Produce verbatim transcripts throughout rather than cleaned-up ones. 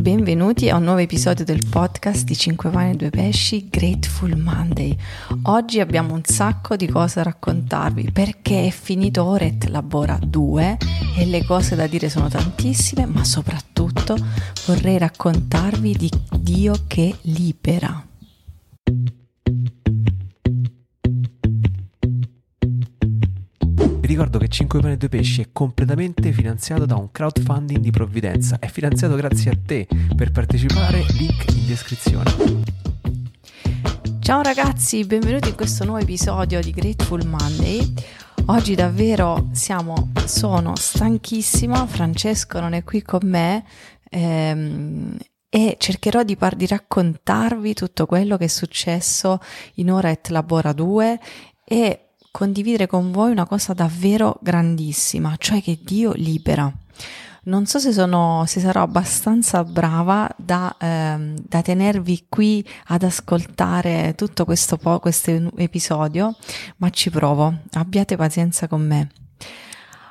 Benvenuti a un nuovo episodio del podcast di cinque pani e due pesci, Grateful Monday. Oggi abbiamo un sacco di cose da raccontarvi perché è finito Ora et Labora due e le cose da dire sono tantissime, ma soprattutto vorrei raccontarvi di Dio che libera. Ricordo che cinque pani e due pesci è completamente finanziato da un crowdfunding di provvidenza. È finanziato grazie a te. Per partecipare, link in descrizione. Ciao ragazzi, benvenuti in questo nuovo episodio di Grateful Monday. Oggi davvero siamo, sono stanchissima, Francesco non è qui con me ehm, e cercherò di, par- di raccontarvi tutto quello che è successo in Ora et Labora due e condividere con voi una cosa davvero grandissima, cioè che Dio libera. Non so se sono se sarò abbastanza brava da, ehm, da tenervi qui ad ascoltare tutto questo po- questo episodio, ma ci provo, abbiate pazienza con me.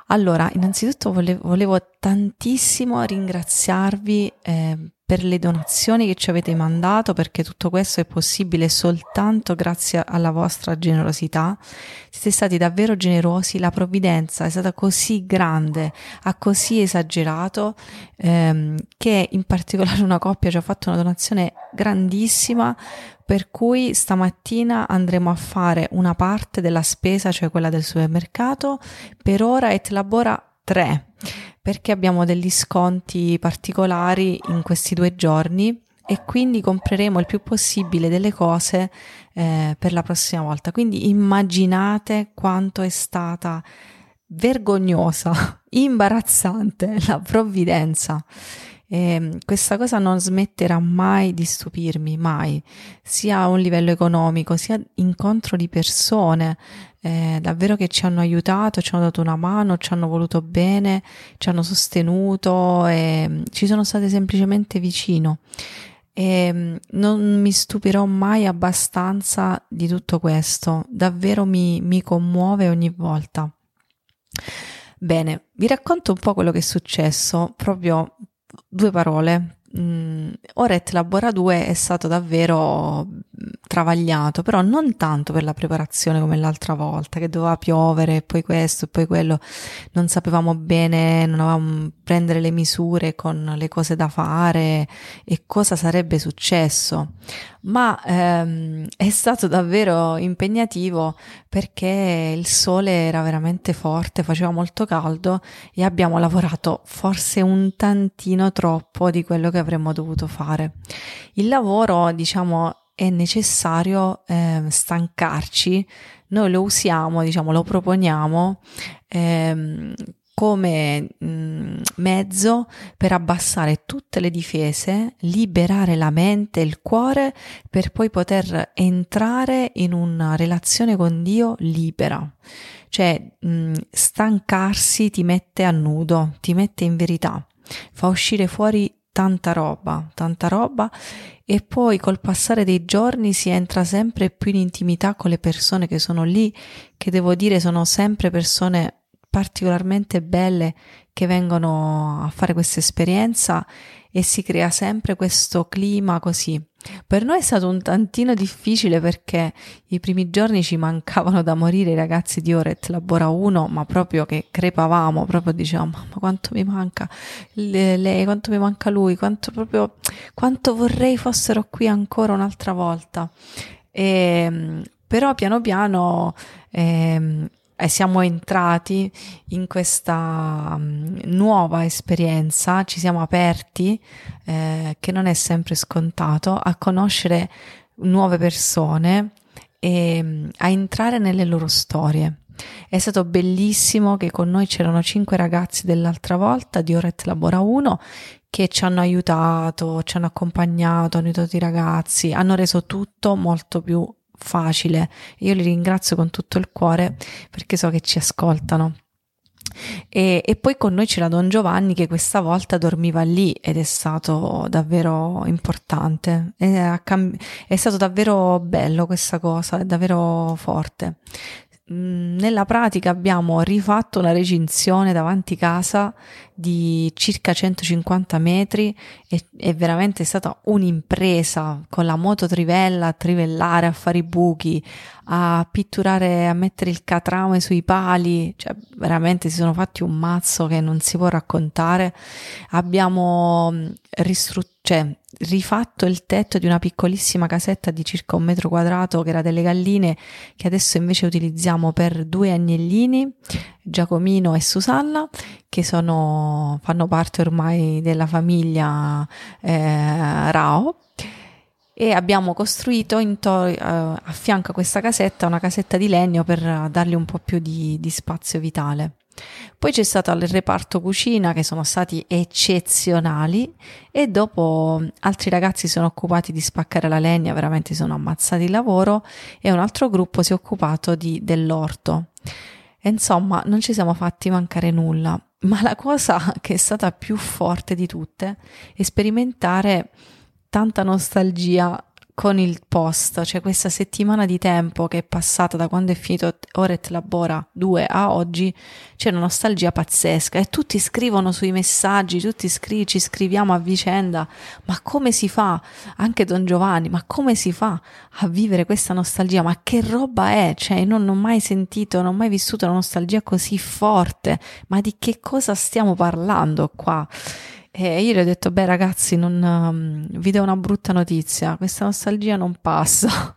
Allora, innanzitutto volevo, volevo tantissimo ringraziarvi eh, per le donazioni che ci avete mandato, perché tutto questo è possibile soltanto grazie alla vostra generosità. Siete stati davvero generosi, la provvidenza è stata così grande, ha così esagerato, ehm, che in particolare una coppia ci ha fatto una donazione grandissima, per cui stamattina andremo a fare una parte della spesa, cioè quella del supermercato, per Ora et Labora tre. Perché abbiamo degli sconti particolari in questi due giorni e quindi compreremo il più possibile delle cose eh, per la prossima volta. Quindi immaginate quanto è stata vergognosa, imbarazzante la provvidenza. E questa cosa non smetterà mai di stupirmi, mai, sia a un livello economico, sia incontro di persone eh, davvero che ci hanno aiutato, ci hanno dato una mano, ci hanno voluto bene, ci hanno sostenuto e ci sono state semplicemente vicino. E non mi stupirò mai abbastanza di tutto questo, davvero mi, mi commuove ogni volta. Bene, vi racconto un po' quello che è successo, proprio due parole. Mm, Ora et Labora due è stato davvero travagliato, però non tanto per la preparazione come l'altra volta, che doveva piovere, poi questo e poi quello, non sapevamo bene, non avevamo prendere le misure con le cose da fare e cosa sarebbe successo, ma ehm, è stato davvero impegnativo perché il sole era veramente forte, faceva molto caldo e abbiamo lavorato forse un tantino troppo di quello che avremmo dovuto fare. Il lavoro, diciamo, è necessario eh, stancarci, noi lo usiamo, diciamo, lo proponiamo eh, come mh, mezzo per abbassare tutte le difese, liberare la mente e il cuore per poi poter entrare in una relazione con Dio libera. Cioè mh, stancarsi ti mette a nudo, ti mette in verità, fa uscire fuori tanta roba, tanta roba e poi col passare dei giorni si entra sempre più in intimità con le persone che sono lì, che devo dire sono sempre persone particolarmente belle che vengono a fare questa esperienza e si crea sempre questo clima così. Per noi è stato un tantino difficile perché i primi giorni ci mancavano da morire i ragazzi di Ora et Labora uno, ma proprio che crepavamo, proprio dicevamo mamma quanto mi manca lei, quanto mi manca lui, quanto proprio quanto vorrei fossero qui ancora un'altra volta. E, però piano piano eh, E siamo entrati in questa nuova esperienza, ci siamo aperti, eh, che non è sempre scontato, a conoscere nuove persone e a entrare nelle loro storie. È stato bellissimo che con noi c'erano cinque ragazzi dell'altra volta di Ora et Labora uno che ci hanno aiutato, ci hanno accompagnato, hanno aiutato i ragazzi, hanno reso tutto molto più facile. Io li ringrazio con tutto il cuore perché so che ci ascoltano. E, e poi con noi c'era Don Giovanni che questa volta dormiva lì ed è stato davvero importante, è, è stato davvero bello questa cosa, è davvero forte. nella pratica abbiamo rifatto una recinzione davanti casa di circa centocinquanta metri e è veramente stata un'impresa con la mototrivella a trivellare, a fare i buchi, a pitturare, a mettere il catrame sui pali, cioè veramente si sono fatti un mazzo che non si può raccontare. Abbiamo ristrutto Cioè, rifatto il tetto di una piccolissima casetta di circa un metro quadrato che era delle galline, che adesso invece utilizziamo per due agnellini, Giacomino e Susanna, che sono, fanno parte ormai della famiglia eh, Rao. E abbiamo costruito into- eh, a fianco a questa casetta una casetta di legno per dargli un po' più di, di spazio vitale. Poi c'è stato il reparto cucina, che sono stati eccezionali, e dopo altri ragazzi sono occupati di spaccare la legna, veramente sono ammazzati il lavoro, e un altro gruppo si è occupato di, dell'orto. E insomma, non ci siamo fatti mancare nulla, ma la cosa che è stata più forte di tutte è sperimentare tanta nostalgia con il post, cioè questa settimana di tempo che è passata da quando è finito Ora et Labora due a oggi. C'è una nostalgia pazzesca e tutti scrivono sui messaggi, tutti scri- ci scriviamo a vicenda, ma come si fa, anche Don Giovanni, ma come si fa a vivere questa nostalgia, ma che roba è, cioè non, non ho mai sentito, non ho mai vissuto una nostalgia così forte, ma di che cosa stiamo parlando qua? E io gli ho detto, beh ragazzi, non, um, vi do una brutta notizia, questa nostalgia non passa,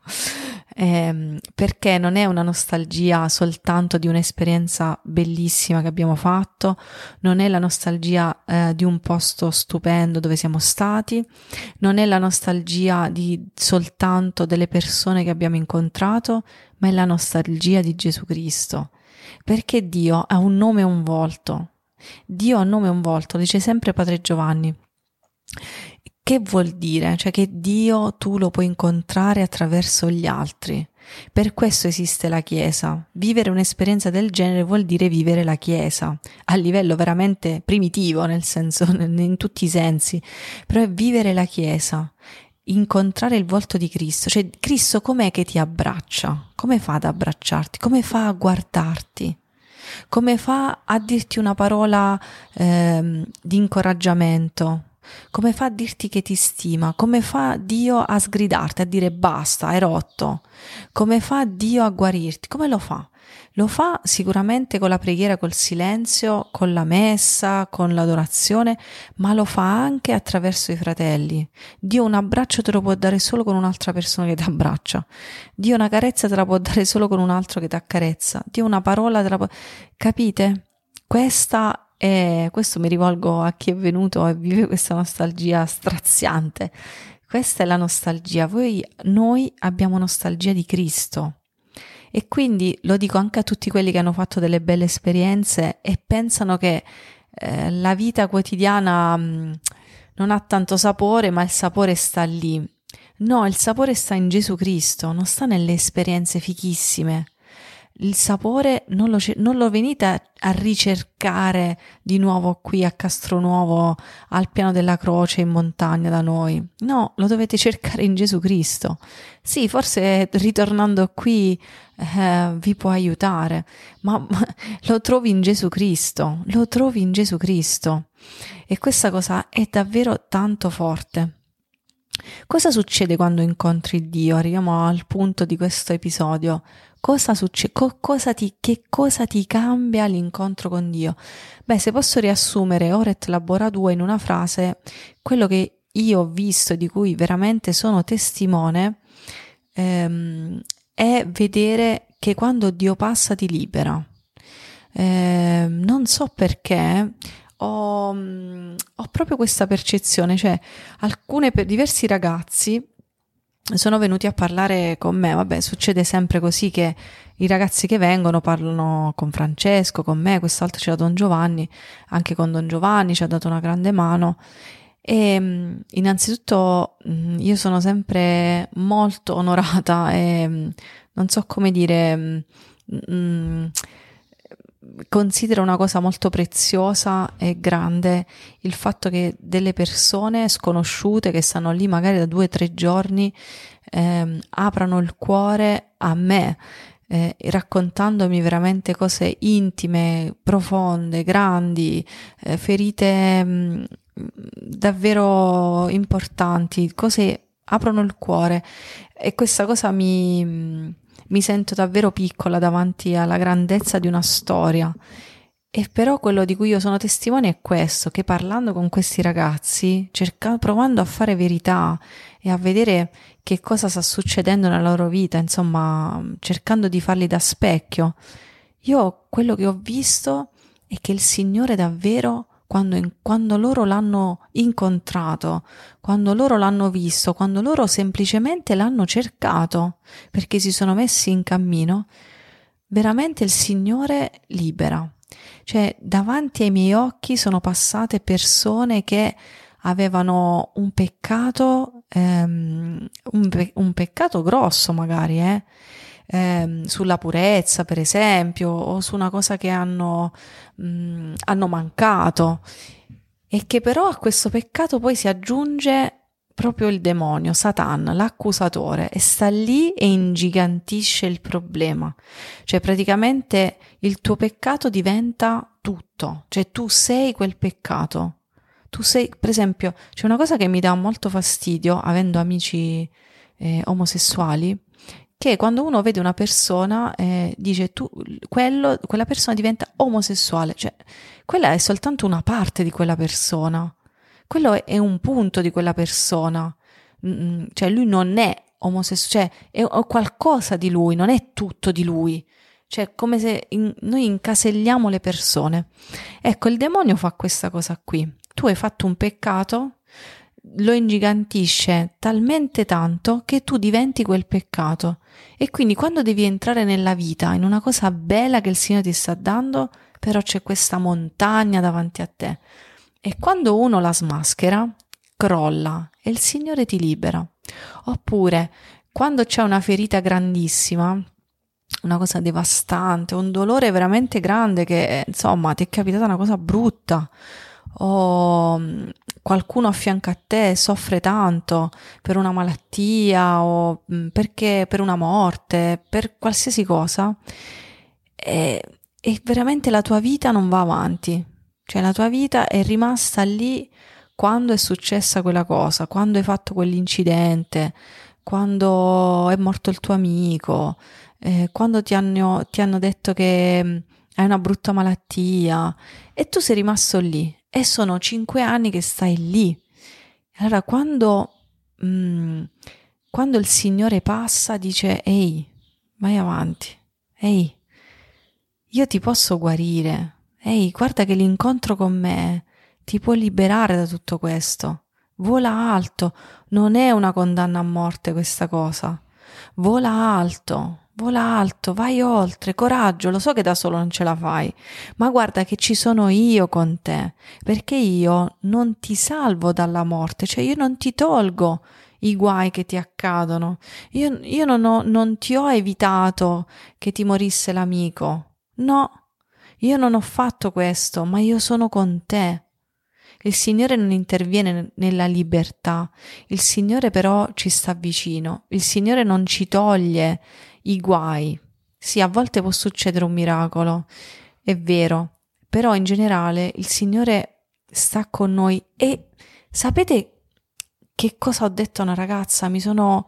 eh, perché non è una nostalgia soltanto di un'esperienza bellissima che abbiamo fatto, non è la nostalgia eh, di un posto stupendo dove siamo stati, non è la nostalgia di soltanto delle persone che abbiamo incontrato, ma è la nostalgia di Gesù Cristo, perché Dio ha un nome e un volto. Dio ha nome e un volto, dice sempre Padre Giovanni. Che vuol dire? Cioè che Dio tu lo puoi incontrare attraverso gli altri. Per questo esiste la Chiesa. Vivere un'esperienza del genere vuol dire vivere la Chiesa a livello veramente primitivo, nel senso, in tutti i sensi, però è vivere la Chiesa, incontrare il volto di Cristo. Cioè Cristo com'è che ti abbraccia? Come fa ad abbracciarti? Come fa a guardarti? Come fa a dirti una parola eh, di incoraggiamento? Come fa a dirti che ti stima? Come fa Dio a sgridarti, a dire basta, hai rotto? Come fa Dio a guarirti? Come lo fa? Lo fa sicuramente con la preghiera, col silenzio, con la messa, con l'adorazione, ma lo fa anche attraverso i fratelli. Dio un abbraccio te lo può dare solo con un'altra persona che ti abbraccia. Dio una carezza te la può dare solo con un altro che ti accarezza. Dio una parola te la può... Capite? Questa è... Questo mi rivolgo a chi è venuto e vive questa nostalgia straziante. Questa è la nostalgia. Voi, noi abbiamo nostalgia di Cristo. E quindi lo dico anche a tutti quelli che hanno fatto delle belle esperienze e pensano che eh, la vita quotidiana mh, non ha tanto sapore, ma il sapore sta lì. No, il sapore sta in Gesù Cristo, non sta nelle esperienze fichissime. Il sapore non lo, non lo venite a, a ricercare di nuovo qui a Castronuovo, al piano della croce in montagna da noi. No, lo dovete cercare in Gesù Cristo. Sì, forse ritornando qui eh, vi può aiutare, ma, ma lo trovi in Gesù Cristo, lo trovi in Gesù Cristo. E questa cosa è davvero tanto forte. Cosa succede quando incontri Dio? Arriviamo al punto di questo episodio. Cosa succede? Co- cosa ti, che cosa ti cambia l'incontro con Dio? Beh, se posso riassumere Ora et Labora due in una frase, quello che io ho visto e di cui veramente sono testimone ehm, è vedere che quando Dio passa ti libera. Eh, non so perché... Ho, ho proprio questa percezione, cioè alcune per diversi ragazzi sono venuti a parlare con me. Vabbè, succede sempre così, che i ragazzi che vengono parlano con Francesco, con me, quest'altro c'era Don Giovanni, anche con Don Giovanni ci ha dato una grande mano. E innanzitutto io sono sempre molto onorata e non so come dire... Mm, Considero una cosa molto preziosa e grande il fatto che delle persone sconosciute che stanno lì magari da due o tre giorni ehm, aprano il cuore a me, eh, raccontandomi veramente cose intime, profonde, grandi, eh, ferite mh, davvero importanti, cose aprono il cuore, e questa cosa mi, mh, mi sento davvero piccola davanti alla grandezza di una storia. E però quello di cui io sono testimone è questo, che parlando con questi ragazzi, cerca, provando a fare verità e a vedere che cosa sta succedendo nella loro vita, insomma, cercando di farli da specchio, io quello che ho visto è che il Signore davvero, quando, quando loro l'hanno incontrato, quando loro l'hanno visto, quando loro semplicemente l'hanno cercato, perché si sono messi in cammino, veramente il Signore libera. Cioè, davanti ai miei occhi sono passate persone che avevano un peccato, ehm, un, pe- un peccato grosso magari, eh? Eh, sulla purezza per esempio, o su una cosa che hanno, mh, hanno mancato, e che però a questo peccato poi si aggiunge proprio il demonio, Satana, l'accusatore, e sta lì e ingigantisce il problema. Cioè praticamente il tuo peccato diventa tutto, cioè tu sei quel peccato. Tu sei, per esempio, c'è una cosa che mi dà molto fastidio, avendo amici eh, omosessuali, che quando uno vede una persona eh, dice tu quello, quella persona diventa omosessuale, cioè quella è soltanto una parte di quella persona. Quello è un punto di quella persona, cioè lui non è omosessuale, cioè è qualcosa di lui, non è tutto di lui, cioè come se in, noi incaselliamo le persone. Ecco, il demonio fa questa cosa qui, tu hai fatto un peccato, lo ingigantisce talmente tanto che tu diventi quel peccato, e quindi quando devi entrare nella vita, in una cosa bella che il Signore ti sta dando, però c'è questa montagna davanti a te. E quando uno la smaschera, crolla e il Signore ti libera. Oppure, quando c'è una ferita grandissima, una cosa devastante, un dolore veramente grande che, insomma, ti è capitata una cosa brutta, o qualcuno a fianco a te soffre tanto per una malattia, o perché per una morte, per qualsiasi cosa, e, e veramente la tua vita non va avanti. Cioè la tua vita è rimasta lì quando è successa quella cosa, quando hai fatto quell'incidente, quando è morto il tuo amico, eh, quando ti hanno, ti hanno detto che hai una brutta malattia, e tu sei rimasto lì, e sono cinque anni che stai lì. Allora quando, mh, quando il Signore passa dice ehi, vai avanti, ehi, io ti posso guarire. Ehi, guarda che l'incontro con me ti può liberare da tutto questo. Vola alto, non è una condanna a morte questa cosa. Vola alto, vola alto, vai oltre, coraggio, lo so che da solo non ce la fai, ma guarda che ci sono io con te, perché io non ti salvo dalla morte, cioè io non ti tolgo i guai che ti accadono, io, io non, ho, non ti ho evitato che ti morisse l'amico, no. Io non ho fatto questo, ma io sono con te. Il Signore non interviene nella libertà, il Signore però ci sta vicino, il Signore non ci toglie i guai. Sì, a volte può succedere un miracolo, è vero, però in generale il Signore sta con noi. E sapete che cosa ho detto a una ragazza? Mi sono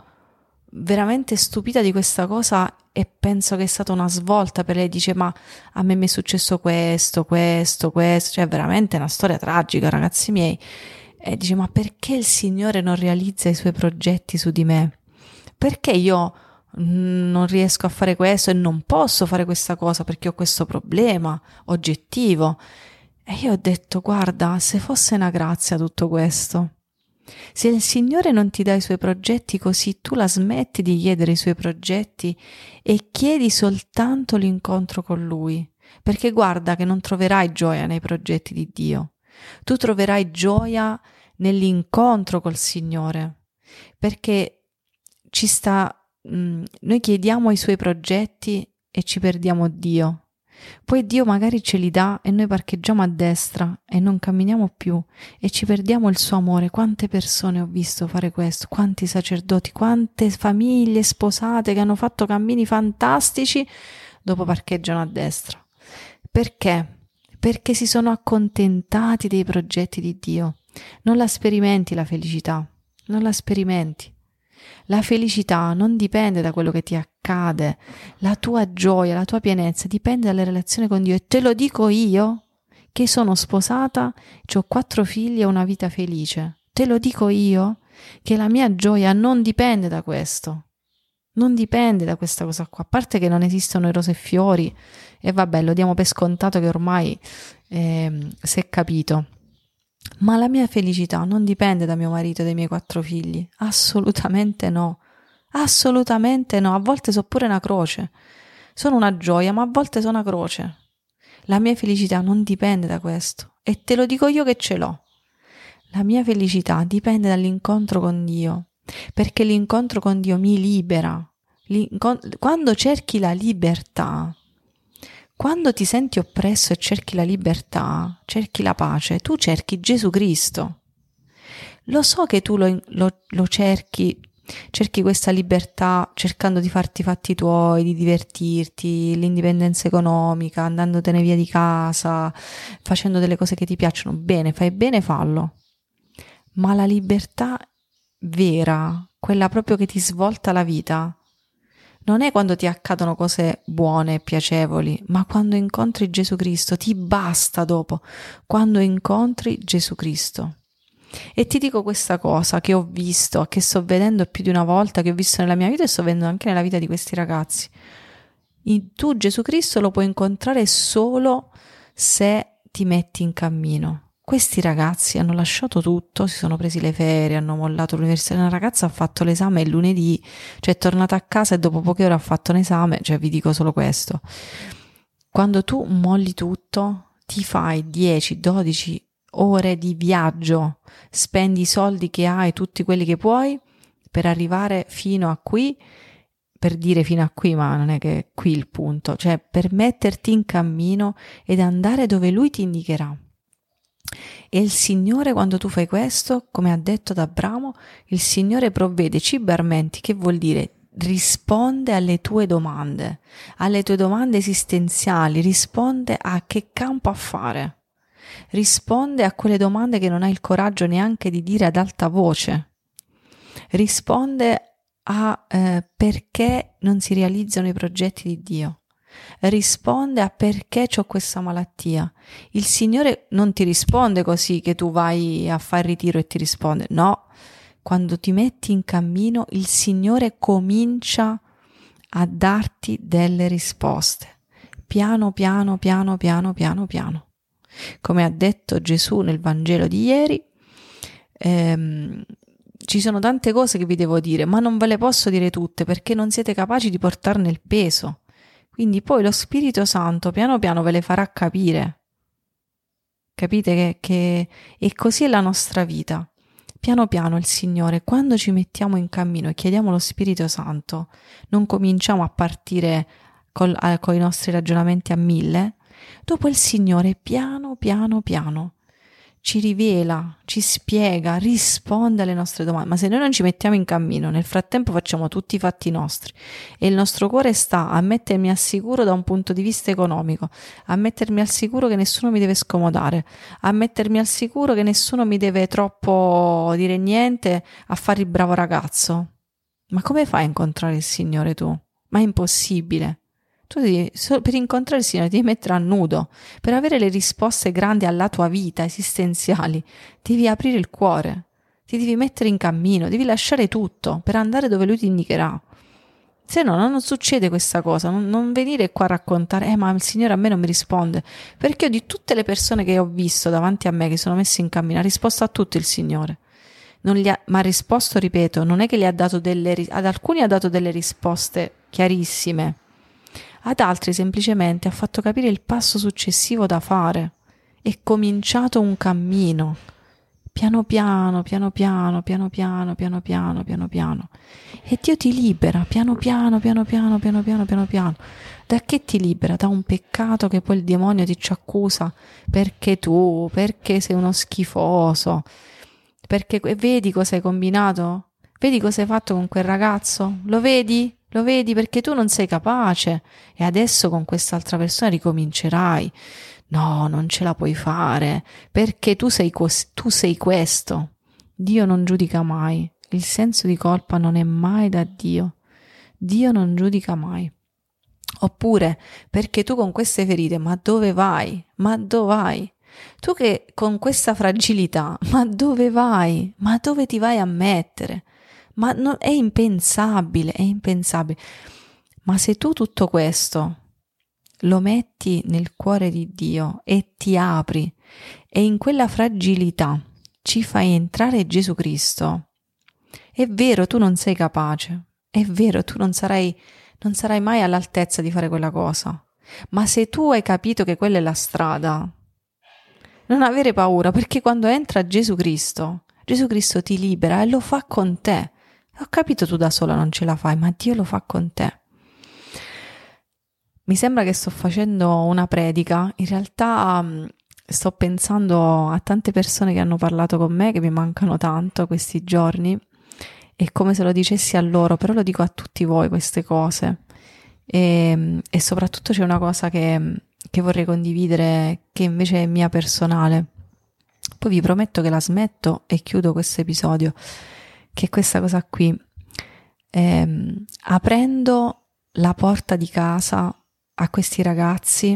veramente stupita di questa cosa e penso che è stata una svolta per lei. Dice ma a me mi è successo questo, questo, questo, cioè veramente una storia tragica, ragazzi miei, e dice ma perché il Signore non realizza i suoi progetti su di me? Perché io non riesco a fare questo e non posso fare questa cosa perché ho questo problema oggettivo? E io ho detto guarda, se fosse una grazia tutto questo. Se il Signore non ti dà i suoi progetti così, tu la smetti di chiedere i suoi progetti e chiedi soltanto l'incontro con Lui, perché guarda che non troverai gioia nei progetti di Dio, tu troverai gioia nell'incontro col Signore, perché ci sta, mh, noi chiediamo i suoi progetti e ci perdiamo Dio, Poi Dio magari ce li dà e noi parcheggiamo a destra e non camminiamo più e ci perdiamo il suo amore. Quante persone ho visto fare questo, quanti sacerdoti, quante famiglie sposate che hanno fatto cammini fantastici, dopo parcheggiano a destra. Perché? Perché si sono accontentati dei progetti di Dio. Non la sperimenti la felicità, non la sperimenti. La felicità non dipende da quello che ti accade, la tua gioia, la tua pienezza dipende dalla relazione con Dio. E te lo dico io che sono sposata, ho quattro figli e una vita felice. Te lo dico io che la mia gioia non dipende da questo, non dipende da questa cosa qua. A parte che non esistono i rose e fiori, e vabbè, lo diamo per scontato che ormai eh, si è capito. Ma la mia felicità non dipende da mio marito e dai miei quattro figli, assolutamente no, assolutamente no. A volte sono pure una croce, sono una gioia, ma a volte sono una croce. La mia felicità non dipende da questo, e te lo dico io che ce l'ho. La mia felicità dipende dall'incontro con Dio, perché l'incontro con Dio mi libera. L'incont- quando cerchi la libertà, quando ti senti oppresso e cerchi la libertà, cerchi la pace, tu cerchi Gesù Cristo. Lo so che tu lo, lo, lo cerchi, cerchi questa libertà cercando di farti i fatti tuoi, di divertirti, l'indipendenza economica, andandotene via di casa, facendo delle cose che ti piacciono. Bene, fai bene, fallo. Ma la libertà vera, quella proprio che ti svolta la vita, non è quando ti accadono cose buone e piacevoli, ma quando incontri Gesù Cristo. Ti basta dopo, quando incontri Gesù Cristo. E ti dico questa cosa che ho visto, che sto vedendo più di una volta, che ho visto nella mia vita e sto vedendo anche nella vita di questi ragazzi. In tu Gesù Cristo lo puoi incontrare solo se ti metti in cammino. Questi ragazzi hanno lasciato tutto, si sono presi le ferie, hanno mollato l'università. Una ragazza ha fatto l'esame il lunedì, cioè è tornata a casa e dopo poche ore ha fatto un esame, cioè vi dico solo questo. Quando tu molli tutto, ti fai dieci dodici ore di viaggio, spendi i soldi che hai, tutti quelli che puoi, per arrivare fino a qui, per dire fino a qui, ma non è che è qui il punto, cioè per metterti in cammino ed andare dove Lui ti indicherà. E il Signore, quando tu fai questo, come ha detto ad Abramo, il Signore provvede cibi e armenti, che vuol dire risponde alle tue domande, alle tue domande esistenziali, risponde a che campo a fare, risponde a quelle domande che non hai il coraggio neanche di dire ad alta voce, risponde a eh, perché non si realizzano i progetti di Dio. Risponde a perché c'ho questa malattia. Il Signore non ti risponde così che tu vai a fare ritiro e ti risponde. No, quando ti metti in cammino il Signore comincia a darti delle risposte. Piano piano, piano piano, piano piano. Come ha detto Gesù nel Vangelo di ieri, ehm, ci sono tante cose che vi devo dire, ma non ve le posso dire tutte perché non siete capaci di portarne il peso. Quindi poi lo Spirito Santo piano piano ve le farà capire. Capite che, che e così è la nostra vita. Piano piano il Signore, quando ci mettiamo in cammino e chiediamo allo Spirito Santo, non cominciamo a partire col, a, con i nostri ragionamenti a mille, dopo il Signore piano piano piano ci rivela, ci spiega, risponde alle nostre domande. Ma se noi non ci mettiamo in cammino, nel frattempo facciamo tutti i fatti nostri e il nostro cuore sta a mettermi al sicuro da un punto di vista economico, a mettermi al sicuro che nessuno mi deve scomodare, a mettermi al sicuro che nessuno mi deve troppo dire niente, a fare il bravo ragazzo. Ma come fai a incontrare il Signore tu? Ma è impossibile. Tu devi, per incontrare il Signore ti devi mettere a nudo, per avere le risposte grandi alla tua vita esistenziali devi aprire il cuore, ti devi mettere in cammino, devi lasciare tutto per andare dove Lui ti indicherà. Se no non succede questa cosa, non, non venire qua a raccontare eh ma il Signore a me non mi risponde, perché io di tutte le persone che ho visto davanti a me che sono messe in cammino ha risposto a tutti il Signore. Non gli ha, ma ha risposto, ripeto, non è che gli ha dato delle, ad alcuni ha dato delle risposte chiarissime, ad altri semplicemente ha fatto capire il passo successivo da fare. È cominciato un cammino piano piano, piano piano, piano piano, piano piano, piano piano. E Dio ti libera, piano piano, piano piano, piano piano, piano piano. Da che ti libera? Da un peccato che poi il demonio ti ci accusa, perché tu, perché sei uno schifoso, perché vedi cosa hai combinato? Vedi cosa hai fatto con quel ragazzo? Lo vedi? Lo vedi? Perché tu non sei capace e adesso con quest'altra persona ricomincerai. No, non ce la puoi fare, perché tu sei, cos- tu sei questo. Dio non giudica mai. Il senso di colpa non è mai da Dio. Dio non giudica mai. Oppure, perché tu con queste ferite, ma dove vai? Ma dove vai? Tu che con questa fragilità, ma dove vai? Ma dove ti vai a mettere? Ma no, è impensabile, è impensabile. Ma se tu tutto questo lo metti nel cuore di Dio e ti apri e in quella fragilità ci fai entrare Gesù Cristo, è vero, tu non sei capace, è vero, tu non sarai, non sarai mai all'altezza di fare quella cosa, ma se tu hai capito che quella è la strada, non avere paura, perché quando entra Gesù Cristo, Gesù Cristo ti libera e lo fa con te. Ho capito, tu da sola non ce la fai, ma Dio lo fa con te. Mi sembra che sto facendo una predica, in realtà sto pensando a tante persone che hanno parlato con me, che mi mancano tanto questi giorni, è come se lo dicessi a loro, però lo dico a tutti voi queste cose, e, e soprattutto c'è una cosa che, che vorrei condividere, che invece è mia personale, poi vi prometto che la smetto e chiudo questo episodio, che è questa cosa qui, ehm, aprendo la porta di casa a questi ragazzi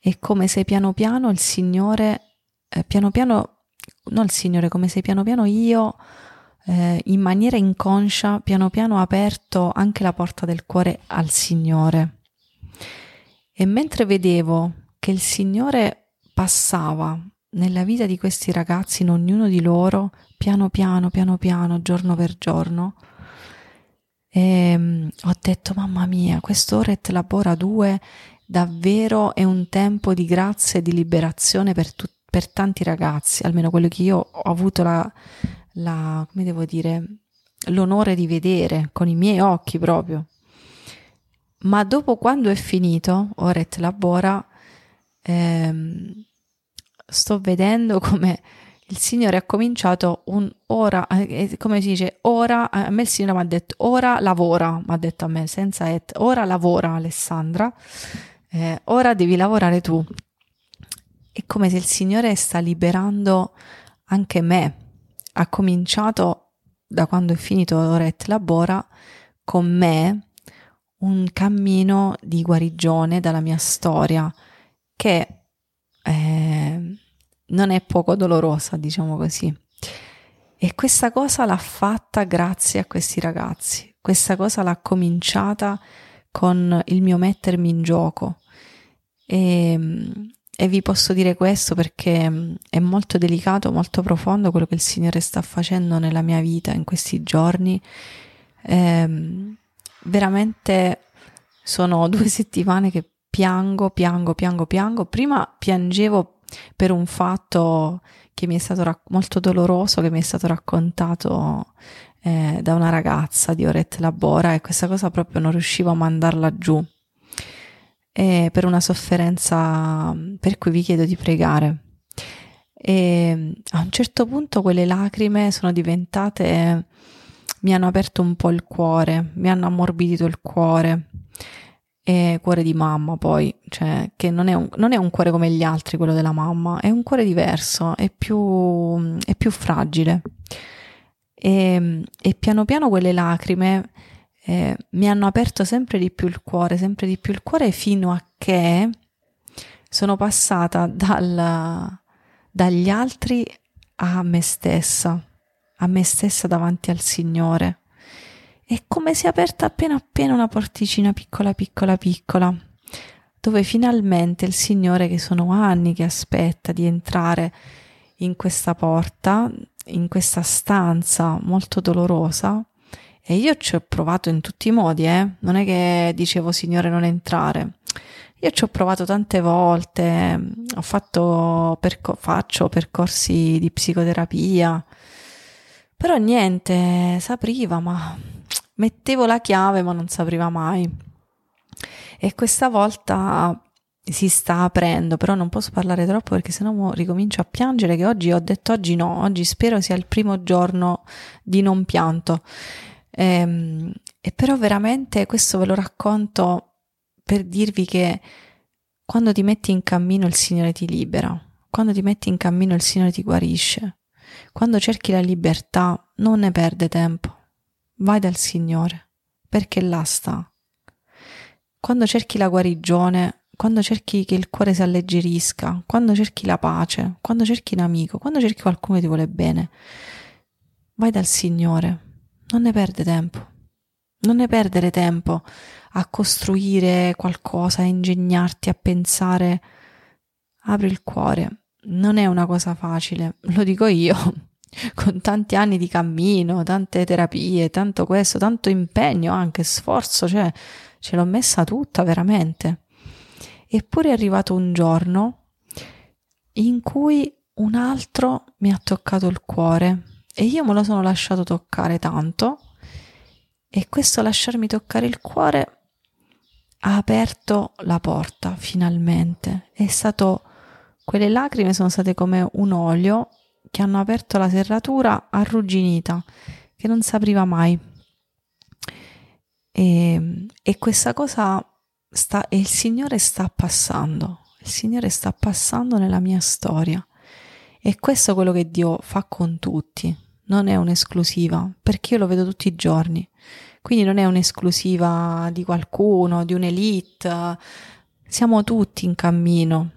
è come se piano piano il Signore eh, piano piano non il Signore, come se piano piano io eh, in maniera inconscia piano piano ho aperto anche la porta del cuore al Signore, e mentre vedevo che il Signore passava nella vita di questi ragazzi, in ognuno di loro, piano piano piano piano, giorno per giorno, E ho detto, mamma mia, questo Ora et Labora due davvero è un tempo di grazia e di liberazione per, tu- per tanti ragazzi, almeno quello che io ho avuto la, la come devo dire, l'onore di vedere con i miei occhi proprio. Ma dopo, quando è finito Ora et Labora, ehm, sto vedendo come il Signore ha cominciato un ora, come si dice, ora, a me il Signore mi ha detto ora lavora, mi ha detto a me senza et, ora lavora Alessandra, eh, ora devi lavorare tu. È come se il Signore sta liberando anche me, ha cominciato da quando è finito Ora et Labora con me un cammino di guarigione dalla mia storia che... Eh, non è poco dolorosa, diciamo così, e questa cosa l'ha fatta grazie a questi ragazzi, questa cosa l'ha cominciata con il mio mettermi in gioco, e, e vi posso dire questo perché è molto delicato, molto profondo quello che il Signore sta facendo nella mia vita in questi giorni, ehm, veramente sono due settimane che piango, piango, piango, piango, prima piangevo per un fatto che mi è stato rac- molto doloroso, che mi è stato raccontato eh, da una ragazza di Ora et Labora, e questa cosa proprio non riuscivo a mandarla giù, e per una sofferenza per cui vi chiedo di pregare, e a un certo punto quelle lacrime sono diventate, mi hanno aperto un po' il cuore, mi hanno ammorbidito il cuore. E cuore di mamma poi, cioè che non è, un, non è un cuore come gli altri, quello della mamma, è un cuore diverso, è più, è più fragile, e, e piano piano quelle lacrime eh, mi hanno aperto sempre di più il cuore, sempre di più il cuore, fino a che sono passata dal, dagli altri a me stessa, a me stessa davanti al Signore. È come se è aperta appena appena una porticina piccola piccola piccola, dove finalmente il Signore, che sono anni che aspetta di entrare in questa porta, in questa stanza molto dolorosa, e io ci ho provato in tutti i modi, eh? Non è che dicevo Signore non entrare, Io ci ho provato tante volte, ho fatto perco- faccio percorsi di psicoterapia, però niente, s'apriva, ma mettevo la chiave ma non s'apriva mai. E questa volta si sta aprendo, però non posso parlare troppo perché sennò ricomincio a piangere, che oggi ho detto oggi no, oggi spero sia il primo giorno di non pianto. E, e però veramente questo ve lo racconto per dirvi che quando ti metti in cammino il Signore ti libera, quando ti metti in cammino il Signore ti guarisce, quando cerchi la libertà non ne perde tempo, vai dal Signore, perché là sta. Quando cerchi la guarigione, quando cerchi che il cuore si alleggerisca, quando cerchi la pace, quando cerchi un amico, quando cerchi qualcuno che ti vuole bene, vai dal Signore, non ne perde tempo. Non ne perdere tempo a costruire qualcosa, a ingegnarti, a pensare. Apri il cuore. Non è una cosa facile, lo dico io, con tanti anni di cammino, tante terapie, tanto questo, tanto impegno, anche sforzo, cioè ce l'ho messa tutta veramente. Eppure è arrivato un giorno in cui un altro mi ha toccato il cuore e io me lo sono lasciato toccare tanto. E questo lasciarmi toccare il cuore ha aperto la porta finalmente. È stato, quelle lacrime sono state come un olio che hanno aperto la serratura arrugginita che non si apriva mai. E, e questa cosa sta, e il Signore sta passando. Il Signore sta passando nella mia storia. E questo è quello che Dio fa con tutti. Non è un'esclusiva, perché io lo vedo tutti i giorni, quindi non è un'esclusiva di qualcuno, di un'elite, siamo tutti in cammino,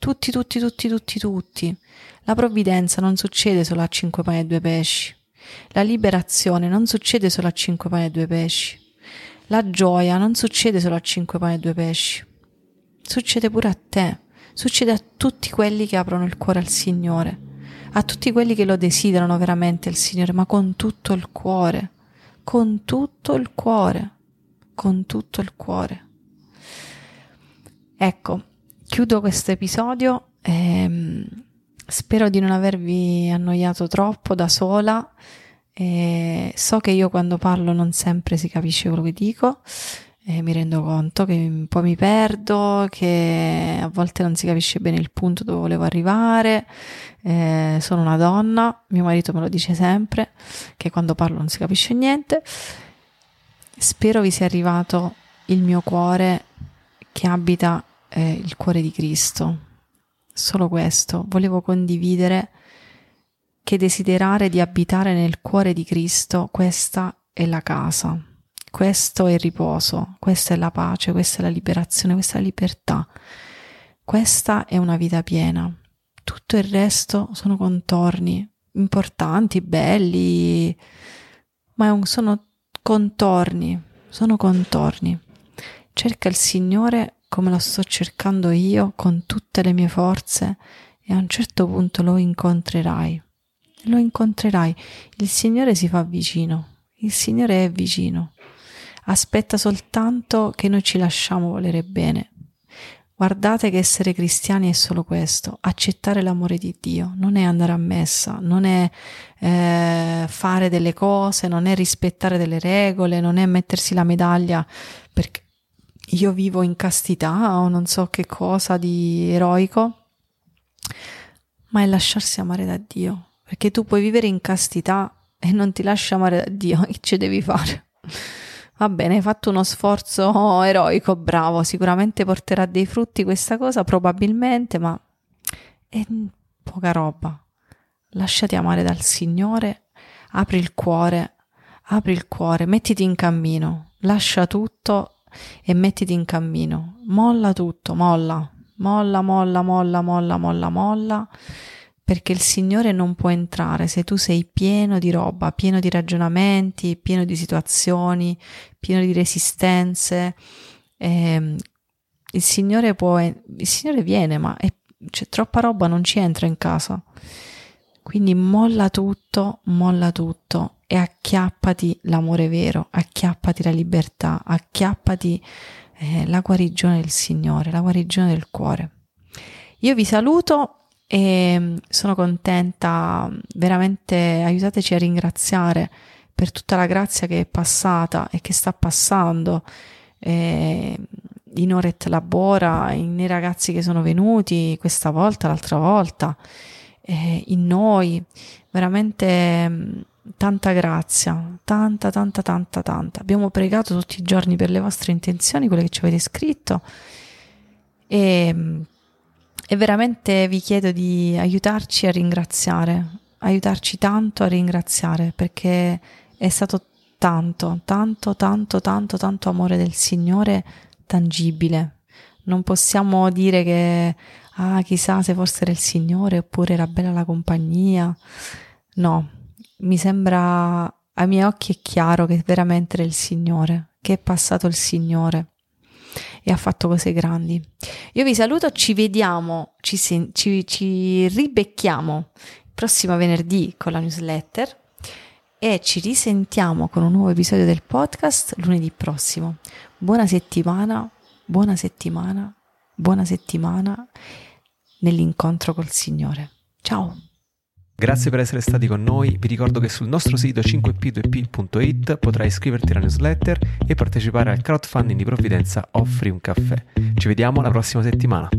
tutti, tutti, tutti, tutti, tutti. La provvidenza non succede solo a cinque pani e due pesci, la liberazione non succede solo a cinque pani e due pesci, la gioia non succede solo a cinque pani e due pesci, succede pure a te, succede a tutti quelli che aprono il cuore al Signore. A tutti quelli che lo desiderano veramente il Signore, ma con tutto il cuore, con tutto il cuore, con tutto il cuore. Ecco, chiudo questo episodio, ehm, spero di non avervi annoiato troppo da sola, eh, so che io quando parlo non sempre si capisce quello che dico, eh, mi rendo conto che un po' mi perdo, che a volte non si capisce bene il punto dove volevo arrivare. Eh, sono una donna, mio marito me lo dice sempre che quando parlo non si capisce niente. Spero vi sia arrivato il mio cuore che abita eh, il cuore di Cristo. Solo questo volevo condividere, che desiderare di abitare nel cuore di Cristo, questa è la casa, questo è il riposo, questa è la pace, questa è la liberazione, questa è la libertà, questa è una vita piena. Tutto il resto sono contorni importanti, belli, ma è un, sono contorni, sono contorni. Cerca il Signore come lo sto cercando io, con tutte le mie forze, e a un certo punto lo incontrerai. Lo incontrerai. Il Signore si fa vicino, il Signore è vicino. Aspetta soltanto che noi ci lasciamo volere bene. Guardate che essere cristiani è solo questo, accettare l'amore di Dio, non è andare a messa, non è eh, fare delle cose, non è rispettare delle regole, non è mettersi la medaglia perché io vivo in castità o non so che cosa di eroico, ma è lasciarsi amare da Dio, perché tu puoi vivere in castità e non ti lasci amare da Dio, che ci devi fare? Va bene, hai fatto uno sforzo eroico, bravo, sicuramente porterà dei frutti questa cosa, probabilmente, ma è poca roba. Lasciati amare dal Signore, apri il cuore, apri il cuore, mettiti in cammino, lascia tutto e mettiti in cammino, molla tutto, molla, molla, molla, molla, molla, molla, molla, perché il Signore non può entrare se tu sei pieno di roba, pieno di ragionamenti, pieno di situazioni, pieno di resistenze. Eh, il Signore può, il Signore viene, ma è, c'è troppa roba, non ci entra in casa. Quindi molla tutto, molla tutto e acchiappati l'amore vero, acchiappati la libertà, acchiappati eh, la guarigione del Signore, la guarigione del cuore. Io vi saluto e sono contenta, veramente aiutateci a ringraziare per tutta la grazia che è passata e che sta passando eh, in Ora et Labora, nei ragazzi che sono venuti questa volta, l'altra volta, eh, in noi, veramente mh, tanta grazia, tanta, tanta, tanta, tanta. Abbiamo pregato tutti i giorni per le vostre intenzioni, quelle che ci avete scritto, e, e veramente vi chiedo di aiutarci a ringraziare, aiutarci tanto a ringraziare, perché è stato tanto, tanto, tanto, tanto, tanto amore del Signore tangibile. Non possiamo dire che ah, chissà se forse era il Signore oppure era bella la compagnia. No, mi sembra, ai miei occhi è chiaro che veramente era il Signore, che è passato il Signore e ha fatto cose grandi. Io vi saluto, ci vediamo, ci, ci, ci ribecchiamo prossimo venerdì con la newsletter e ci risentiamo con un nuovo episodio del podcast lunedì prossimo. Buona settimana, buona settimana, buona settimana nell'incontro col Signore. Ciao! Grazie per essere stati con noi, vi ricordo che sul nostro sito cinque p due p punto it potrai iscriverti alla newsletter e partecipare al crowdfunding di provvidenza Offri un caffè. Ci vediamo la prossima settimana.